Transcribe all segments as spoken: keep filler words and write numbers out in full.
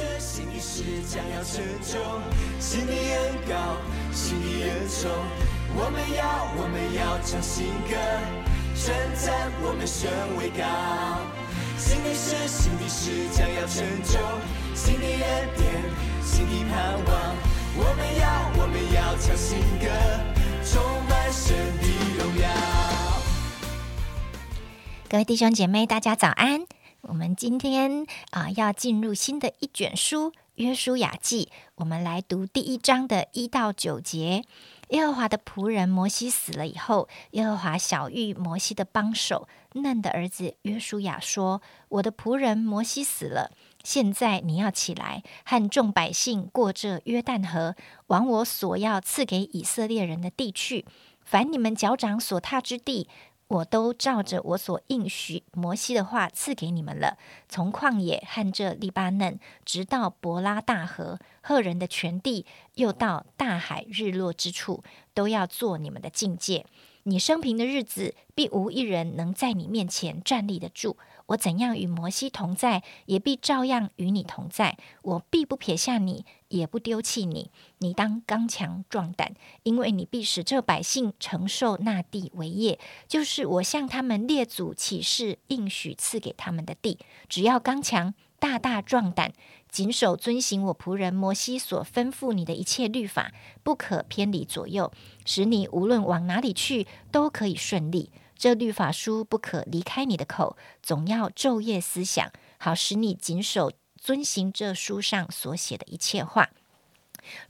这新一世将要成就，新的恩膏，新的恩宠，我们要，我们要唱新歌，称赞我们神为高。新的事，新的事将要成就，新的恩典，新的盼望，我们要，我们要唱新歌，充满神的荣耀。各位弟兄姐妹，大家早安。我们今天、呃、要进入新的一卷书《约书亚记》，我们来读第一章的一到九节。耶和华的仆人摩西死了以后，耶和华晓谕摩西的帮手嫩的儿子约书亚说：我的仆人摩西死了，现在你要起来，和众百姓过这约旦河，往我所要赐给以色列人的地去。凡你们脚掌所踏之地，我都照着我所应许摩西的话赐给你们了，从旷野和这利巴嫩，直到伯拉大河、赫人的全地，又到大海日落之处，都要做你们的境界。你生平的日子，必无一人能在你面前站立得住。我怎样与摩西同在，也必照样与你同在。我必不撇下你，也不丢弃你。你当刚强壮胆，因为你必使这百姓承受那地为业，就是我向他们列祖起誓应许赐给他们的地。只要刚强，大大壮胆，谨守遵行我仆人摩西所吩咐你的一切律法，不可偏离左右，使你无论往哪里去，都可以顺利。这律法书不可离开你的口，总要昼夜思想，好使你谨守遵行这书上所写的一切话。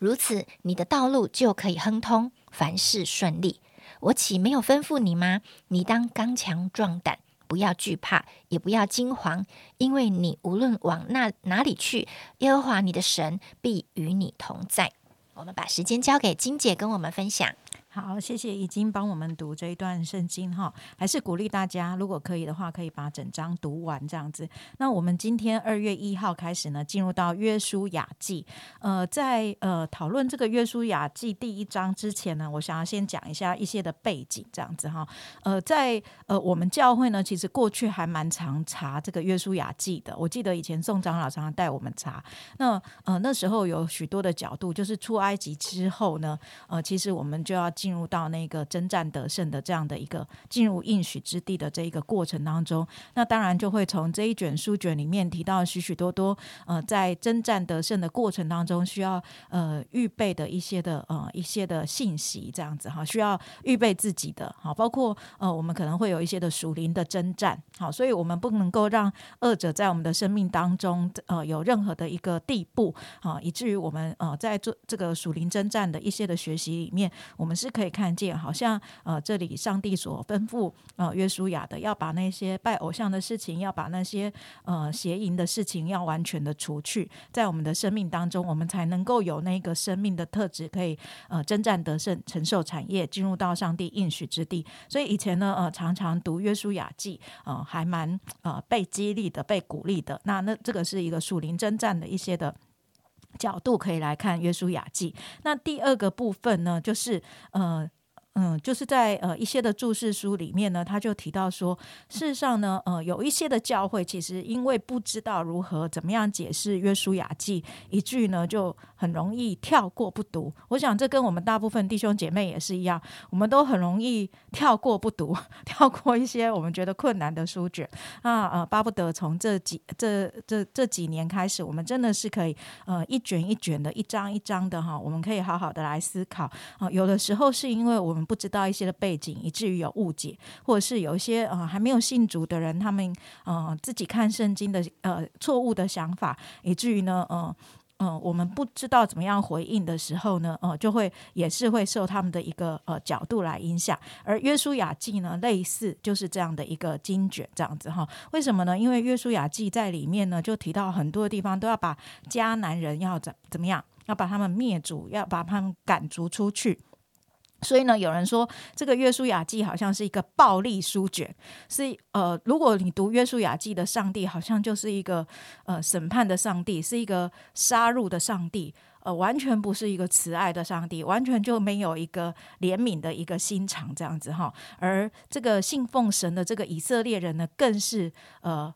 如此，你的道路就可以亨通，凡事顺利。我岂没有吩咐你吗？你当刚强壮胆，不要惧怕，也不要惊惶，因为你无论往那哪里去，耶和华你的神必与你同在。我们把时间交给金姐跟我们分享。好，谢谢怡晶帮我们读这一段圣经哈，还是鼓励大家，如果可以的话，可以把整章读完这样子。那我们今天二月一号开始呢，进入到约书亚记。呃，在呃讨论这个约书亚记第一章之前呢，我想要先讲一下一些的背景这样子哈。呃，在呃我们教会呢，其实过去还蛮常查这个约书亚记的。我记得以前宋长老常常带我们查。那呃那时候有许多的角度，就是出埃及之后呢，呃，其实我们就要进入到那个征战得胜的这样的一个进入应许之地的这一个过程当中，那当然就会从这一卷书卷里面提到许许多多呃在征战得胜的过程当中需要呃预备的一些的呃一些的信息这样子哈，需要预备自己的好，包括呃我们可能会有一些的属灵的征战好，所以我们不能够让恶者在我们的生命当中呃有任何的一个地步啊，以至于我们呃在做这个属灵征战的一些的学习里面，我们是可以看见好像、呃、这里上帝所吩咐、呃、约书亚的要把那些拜偶像的事情，要把那些、呃、邪淫的事情要完全的除去，在我们的生命当中我们才能够有那个生命的特质，可以、呃、征战得胜，承受产业，进入到上帝应许之地。所以以前呢、呃、常常读约书亚记、呃、还蛮、呃、被激励的，被鼓励的。 那, 那这个是一个属灵征战的一些的角度可以来看约书亚记。那第二个部分呢，就是呃嗯，就是在呃一些的注释书里面呢，他就提到说，事实上呢，呃，有一些的教会其实因为不知道如何怎么样解释约书亚记一句呢，就很容易跳过不读。我想这跟我们大部分弟兄姐妹也是一样，我们都很容易跳过不读，跳过一些我们觉得困难的书卷。那呃，巴不得从这几这这这几年开始，我们真的是可以呃一卷一卷的，一章一章的哈，我们可以好好的来思考。啊、呃，有的时候是因为我们不知道一些的背景，以至于有误解，或者是有一些、呃、还没有信主的人，他们、呃、自己看圣经的、呃、错误的想法，以至于呢、呃呃、我们不知道怎么样回应的时候呢、呃、就会也是会受他们的一个、呃、角度来影响。而约书亚记呢，类似就是这样的一个经卷这样子哈。为什么呢？因为约书亚记在里面呢，就提到很多地方都要把迦南人要怎么样，要把他们灭族，要把他们赶逐出去。所以呢，有人说这个约书亚记好像是一个暴力书卷，是呃，如果你读约书亚记的上帝好像就是一个呃审判的上帝，是一个杀戮的上帝。呃，完全不是一个慈爱的上帝，完全就没有一个怜悯的一个心肠这样子哈。而这个信奉神的这个以色列人呢，更是呃。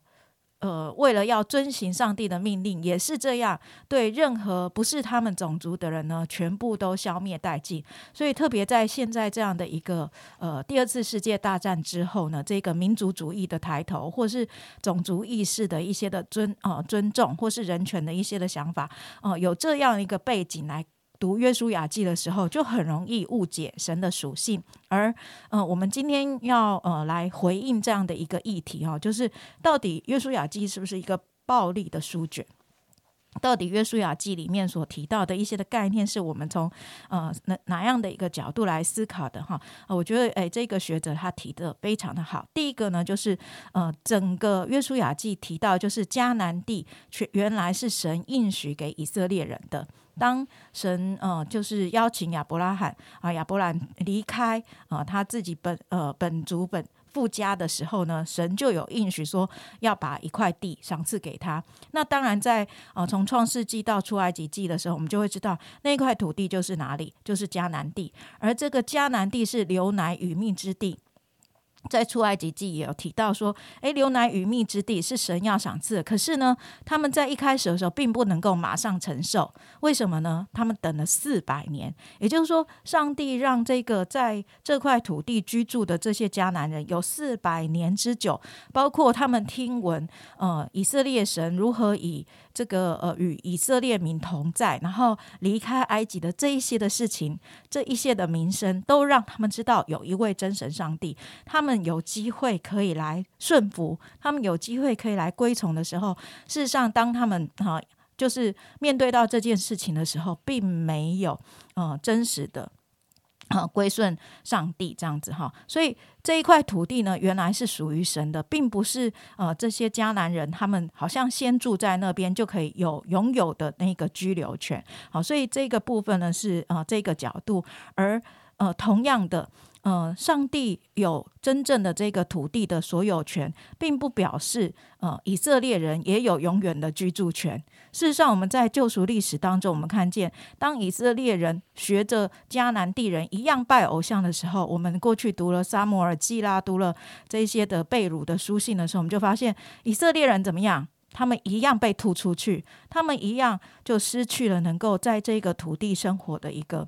呃，为了要遵行上帝的命令，也是这样对任何不是他们种族的人呢，全部都消灭殆尽。所以特别在现在这样的一个呃第二次世界大战之后呢，这个民族主义的抬头，或是种族意识的一些的 尊,、呃、尊重，或是人权的一些的想法、呃、有这样一个背景来读约书亚记的时候，就很容易误解神的属性。而、呃、我们今天要、呃、来回应这样的一个议题、哦、就是到底约书亚记是不是一个暴力的书卷，到底约书亚记里面所提到的一些的概念是我们从、呃、哪样的一个角度来思考的哈、呃、我觉得、哎、这个学者他提的非常的好。第一个呢就是、呃、整个约书亚记提到就是迦南地原来是神应许给以色列人的，当神、呃、就是邀请亚伯拉罕、啊、亚伯兰离开、呃、他自己 本,、呃、本族本父家的时候呢，神就有应许说要把一块地赏赐给他。那当然在、呃、从创世纪到出埃及记的时候，我们就会知道那块土地就是哪里，就是迦南地。而这个迦南地是流奶与蜜之地，在出埃及记也有提到说流奶与蜜之地是神要赏赐的，可是呢他们在一开始的时候并不能够马上承受。为什么呢？他们等了四百年，也就是说上帝让这个在这块土地居住的这些迦南人有四百年之久，包括他们听闻、呃、以色列神如何以这个、呃、与以色列民同在，然后离开埃及的这一些的事情，这一些的民生都让他们知道有一位真神上帝。他们有机会可以来顺服，他们有机会可以来归从的时候，事实上当他们、呃、就是面对到这件事情的时候，并没有、呃、真实的、呃、归顺上帝这样子哈。所以这一块土地呢原来是属于神的，并不是、呃、这些迦南人他们好像先住在那边就可以有拥有的那个居留权。好，所以这个部分呢是、呃、这个角度。而、呃、同样的呃、上帝有真正的这个土地的所有权，并不表示、呃、以色列人也有永远的居住权。事实上我们在救赎历史当中，我们看见当以色列人学着迦南地人一样拜偶像的时候，我们过去读了撒母耳记啦，读了这些的被掳的书信的时候，我们就发现以色列人怎么样，他们一样被吐出去，他们一样就失去了能够在这个土地生活的一个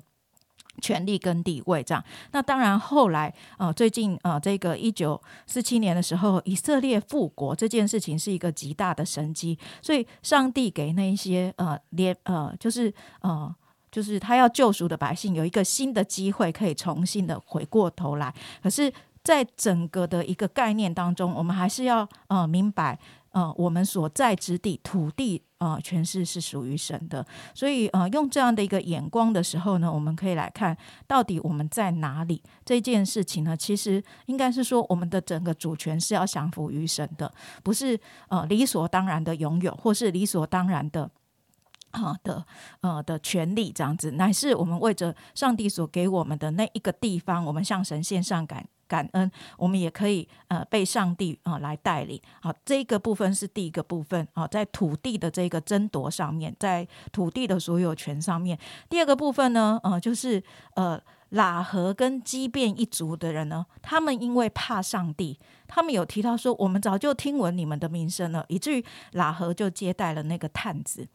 权力跟地位这样。那当然后来、呃、最近、呃、这个一九四七年的时候，以色列复国这件事情是一个极大的神迹。所以上帝给那些、呃连呃、就是、呃、就是他要救赎的百姓有一个新的机会，可以重新的回过头来。可是在整个的一个概念当中，我们还是要、呃、明白呃、我们所在之地土地、呃、全是是属于神的。所以、呃、用这样的一个眼光的时候呢，我们可以来看到底我们在哪里这件事情呢，其实应该是说我们的整个主权是要降服于神的，不是、呃、理所当然的拥有，或是理所当然的呃的呃的权利这样子，乃是我们为着上帝所给我们的那一个地方，我们向神献上感感恩，我们也可以、呃、被上帝、呃、来带领。好，这个部分是第一个部分、呃、在土地的这个争夺上面，在土地的所有权上面。第二个部分呢、呃、就是呃喇合跟基遍一族的人呢，他们因为怕上帝，他们有提到说我们早就听闻你们的名声了，以至于喇合就接待了那个探子。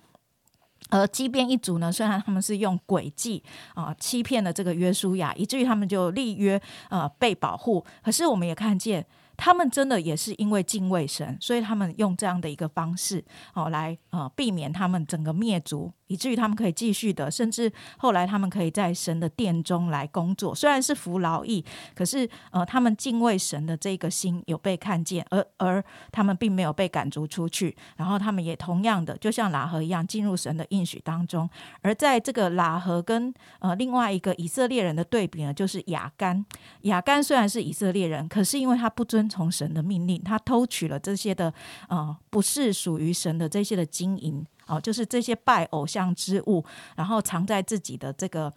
而基遍一族呢，虽然他们是用诡计、呃、欺骗了这个约书亚，以至于他们就立约、呃、被保护，可是我们也看见他们真的也是因为敬畏神，所以他们用这样的一个方式、哦、来、呃、避免他们整个灭族，以至于他们可以继续的，甚至后来他们可以在神的殿中来工作，虽然是服劳役，可是、呃、他们敬畏神的这个心有被看见， 而, 而他们并没有被赶逐出去，然后他们也同样的就像喇合一样进入神的应许当中。而在这个喇合跟、呃、另外一个以色列人的对比呢，就是亚干。亚干虽然是以色列人，可是因为他不尊从神的命令，他偷取了这些的、呃、不是属于神的这些的金银哦、就是这些拜偶像之物，然后藏在自己的这个、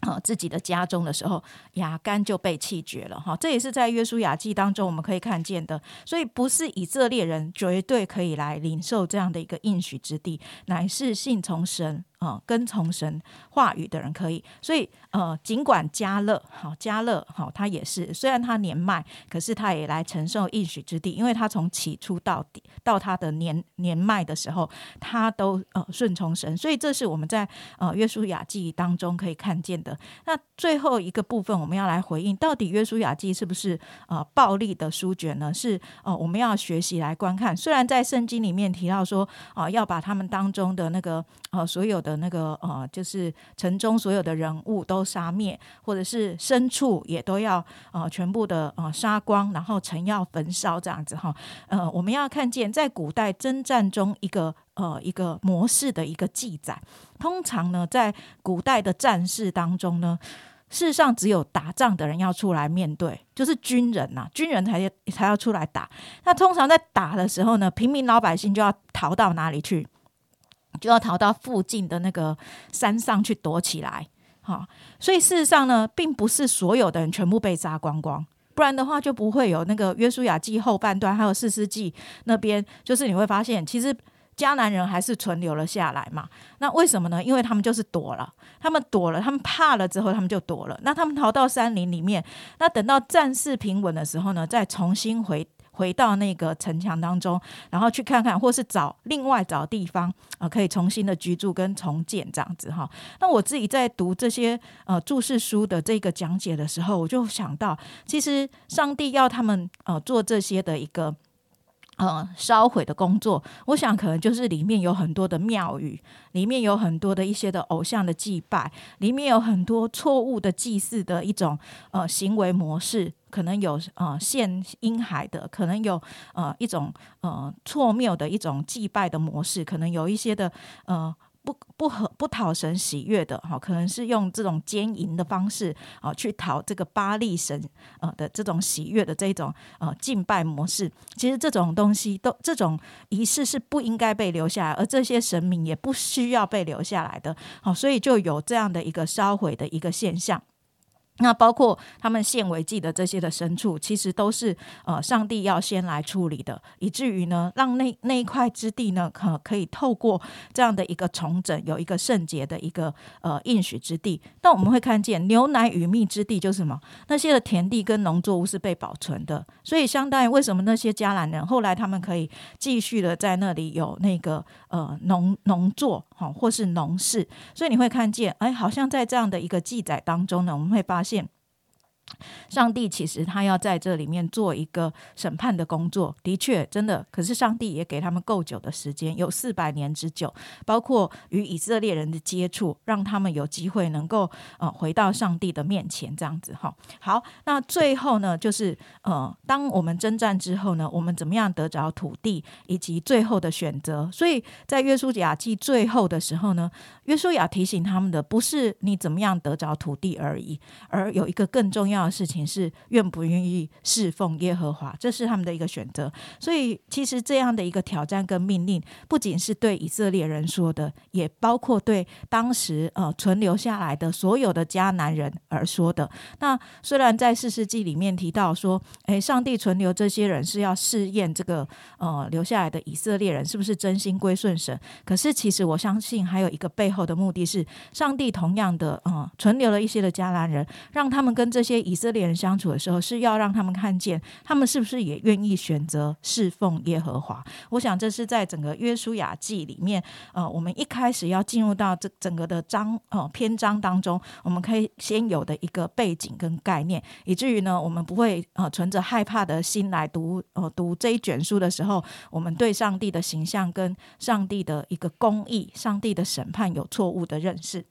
呃、自己的家中的时候，亚干就被弃绝了、哦、这也是在约书亚记当中我们可以看见的。所以不是以色列人绝对可以来领受这样的一个应许之地，乃是信从神、呃、跟从神话语的人可以。所以呃，尽管迦勒好迦勒好，他也是虽然他年迈，可是他也来承受应许之地，因为他从起初到底到他的 年, 年迈的时候，他都、呃、顺从神。所以这是我们在、呃、约书亚记当中可以看见的。那最后一个部分我们要来回应，到底约书亚记是不是、呃、暴力的书卷呢？是、呃、我们要学习来观看。虽然在圣经里面提到说、呃、要把他们当中的那个、呃、所有的那个、呃、就是城中所有的人物都杀灭，或者是牲畜也都要、呃、全部的、呃、杀光，然后城要焚烧这样子、呃、我们要看见在古代征战中一个呃，一个模式的一个记载。通常呢，在古代的战事当中呢，事实上只有打仗的人要出来面对，就是军人啊，军人 才, 才要出来打。那通常在打的时候呢，平民老百姓就要逃到哪里去？就要逃到附近的那个山上去躲起来、哦、所以事实上呢，并不是所有的人全部被杀光光，不然的话就不会有那个约书亚记后半段还有士师记那边，就是你会发现其实迦南人还是存留了下来嘛。那为什么呢？因为他们就是躲了，他们躲了，他们怕了之后他们就躲了。那他们逃到山林里面，那等到战事平稳的时候呢，再重新回回到那个城墙当中，然后去看看，或是找另外找地方、呃、可以重新的居住跟重建这样子哈。那我自己在读这些呃注释书的这个讲解的时候，我就想到，其实上帝要他们呃做这些的一个呃，烧毁的工作，我想可能就是里面有很多的庙宇，里面有很多的一些的偶像的祭拜，里面有很多错误的祭祀的一种呃行为模式，可能有呃献婴孩的，可能有呃一种呃错谬的一种祭拜的模式，可能有一些的呃。不, 不, 合不讨神喜悦的、哦、可能是用这种奸淫的方式、哦、去讨这个巴力神、呃、的这种喜悦的这种、呃、敬拜模式。其实这种东西都这种仪式是不应该被留下来，而这些神明也不需要被留下来的、哦、所以就有这样的一个烧毁的一个现象。那包括他们献为祭的这些的牲畜，其实都是、呃、上帝要先来处理的，以至于呢，让 那, 那一块之地呢、呃、可以透过这样的一个重整，有一个圣洁的一个、呃、应许之地。但我们会看见牛奶与蜜之地就是什么？那些的田地跟农作物是被保存的，所以相当于为什么那些迦南人后来他们可以继续的在那里有那个、呃、农, 农作、哦、或是农事。所以你会看见，哎，好像在这样的一个记载当中呢，我们会发现发现上帝其实他要在这里面做一个审判的工作，的确真的。可是上帝也给他们够久的时间，有四百年之久，包括与以色列人的接触，让他们有机会能够、呃、回到上帝的面前这样子。好，那最后呢，就是、呃、当我们征战之后呢，我们怎么样得着土地，以及最后的选择。所以在约书亚记最后的时候呢，约书亚提醒他们的不是你怎么样得着土地而已，而有一个更重要的事情是愿不愿意侍奉耶和华，这是他们的一个选择。所以其实这样的一个挑战跟命令，不仅是对以色列人说的，也包括对当时、呃、存留下来的所有的迦南人而说的。那虽然在士师记里面提到说，哎，上帝存留这些人是要试验这个、呃、留下来的以色列人是不是真心归顺神，可是其实我相信还有一个背后的目的是，上帝同样的、呃、存留了一些的迦南人，让他们跟这些以色列人相处的时候，是要让他们看见他们是不是也愿意选择侍奉耶和华。我想这是在整个约书亚记里面、呃、我们一开始要进入到这整个的章、呃、篇章当中，我们可以先有的一个背景跟概念，以至于呢，我们不会、呃、存着害怕的心来 读,、呃、读这一卷书的时候，我们对上帝的形象跟上帝的一个公义、上帝的审判有错误的认识。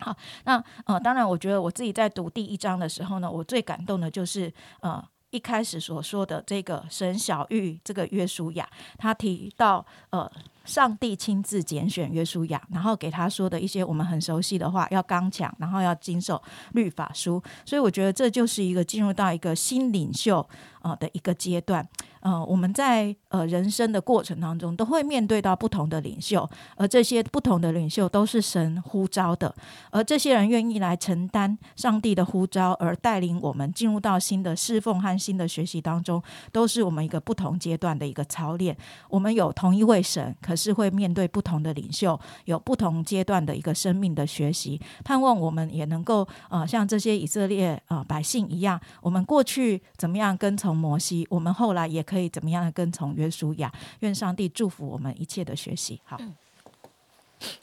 好，那呃，当然我觉得我自己在读第一章的时候呢，我最感动的就是呃一开始所说的这个神小玉这个约书亚，他提到呃上帝亲自拣选约书亚，然后给他说的一些我们很熟悉的话，要刚强，然后要谨守律法书。所以我觉得这就是一个进入到一个新领袖、呃、的一个阶段。呃，我们在、呃、人生的过程当中都会面对到不同的领袖，而这些不同的领袖都是神呼召的，而这些人愿意来承担上帝的呼召，而带领我们进入到新的侍奉和新的学习当中，都是我们一个不同阶段的一个操练。我们有同一位神，可是会面对不同的领袖，有不同阶段的一个生命的学习，盼望我们也能够、呃、像这些以色列、呃、百姓一样，我们过去怎么样跟从摩西，我们后来也可以怎么样的跟从约书亚。愿上帝祝福我们一切的学习。好、嗯，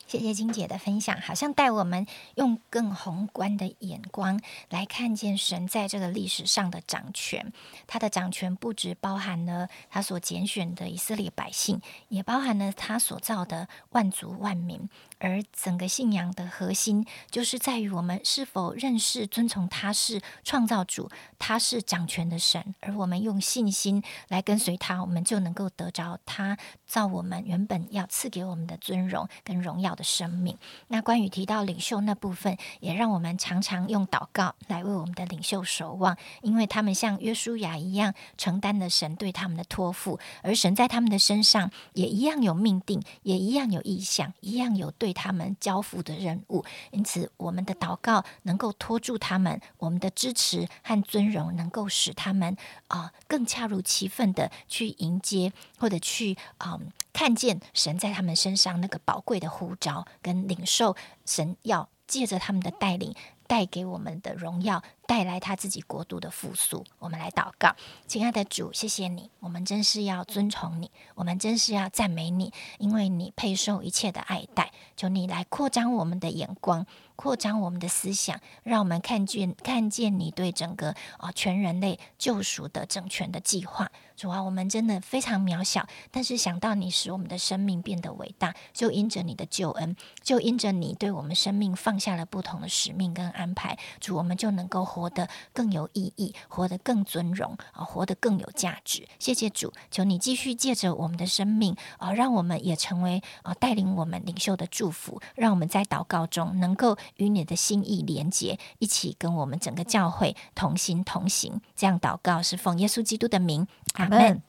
谢谢金姐的分享，好像带我们用更宏观的眼光来看见神在这个历史上的掌权。他的掌权不只包含了他所拣选的以色列百姓，也包含了他所造的万族万民。而整个信仰的核心就是在于我们是否认识遵从他是创造主，他是掌权的神，而我们用信心来跟随他，我们就能够得着他造我们原本要赐给我们的尊荣跟荣耀的生命。那关于提到领袖那部分，也让我们常常用祷告来为我们的领袖守望，因为他们像约书亚一样承担了神对他们的托付，而神在他们的身上也一样有命定，也一样有意向，一样有对对他们交付的任务。因此我们的祷告能够托住他们，我们的支持和尊荣能够使他们、呃、更恰如其分的去迎接或者去、呃、看见神在他们身上那个宝贵的呼召跟领受，神要借着他们的带领带给我们的荣耀，带来他自己国度的复苏。我们来祷告。亲爱的主，谢谢你，我们真是要尊崇你，我们真是要赞美你，因为你配受一切的爱戴。求你来扩张我们的眼光，扩张我们的思想，让我们看见看见你对整个、呃、全人类救赎的整全的计划。主啊，我们真的非常渺小，但是想到你使我们的生命变得伟大，就因着你的救恩，就因着你对我们生命放下了不同的使命跟安排，主，我们就能够活得更有意义，活得更尊荣，活得更有价值。谢谢主，求你继续借着我们的生命、呃、让我们也成为、呃、带领我们领袖的祝福，让我们在祷告中能够与你的心意连结，一起跟我们整个教会同心同行。这样祷告是奉耶稣基督的名，阿们。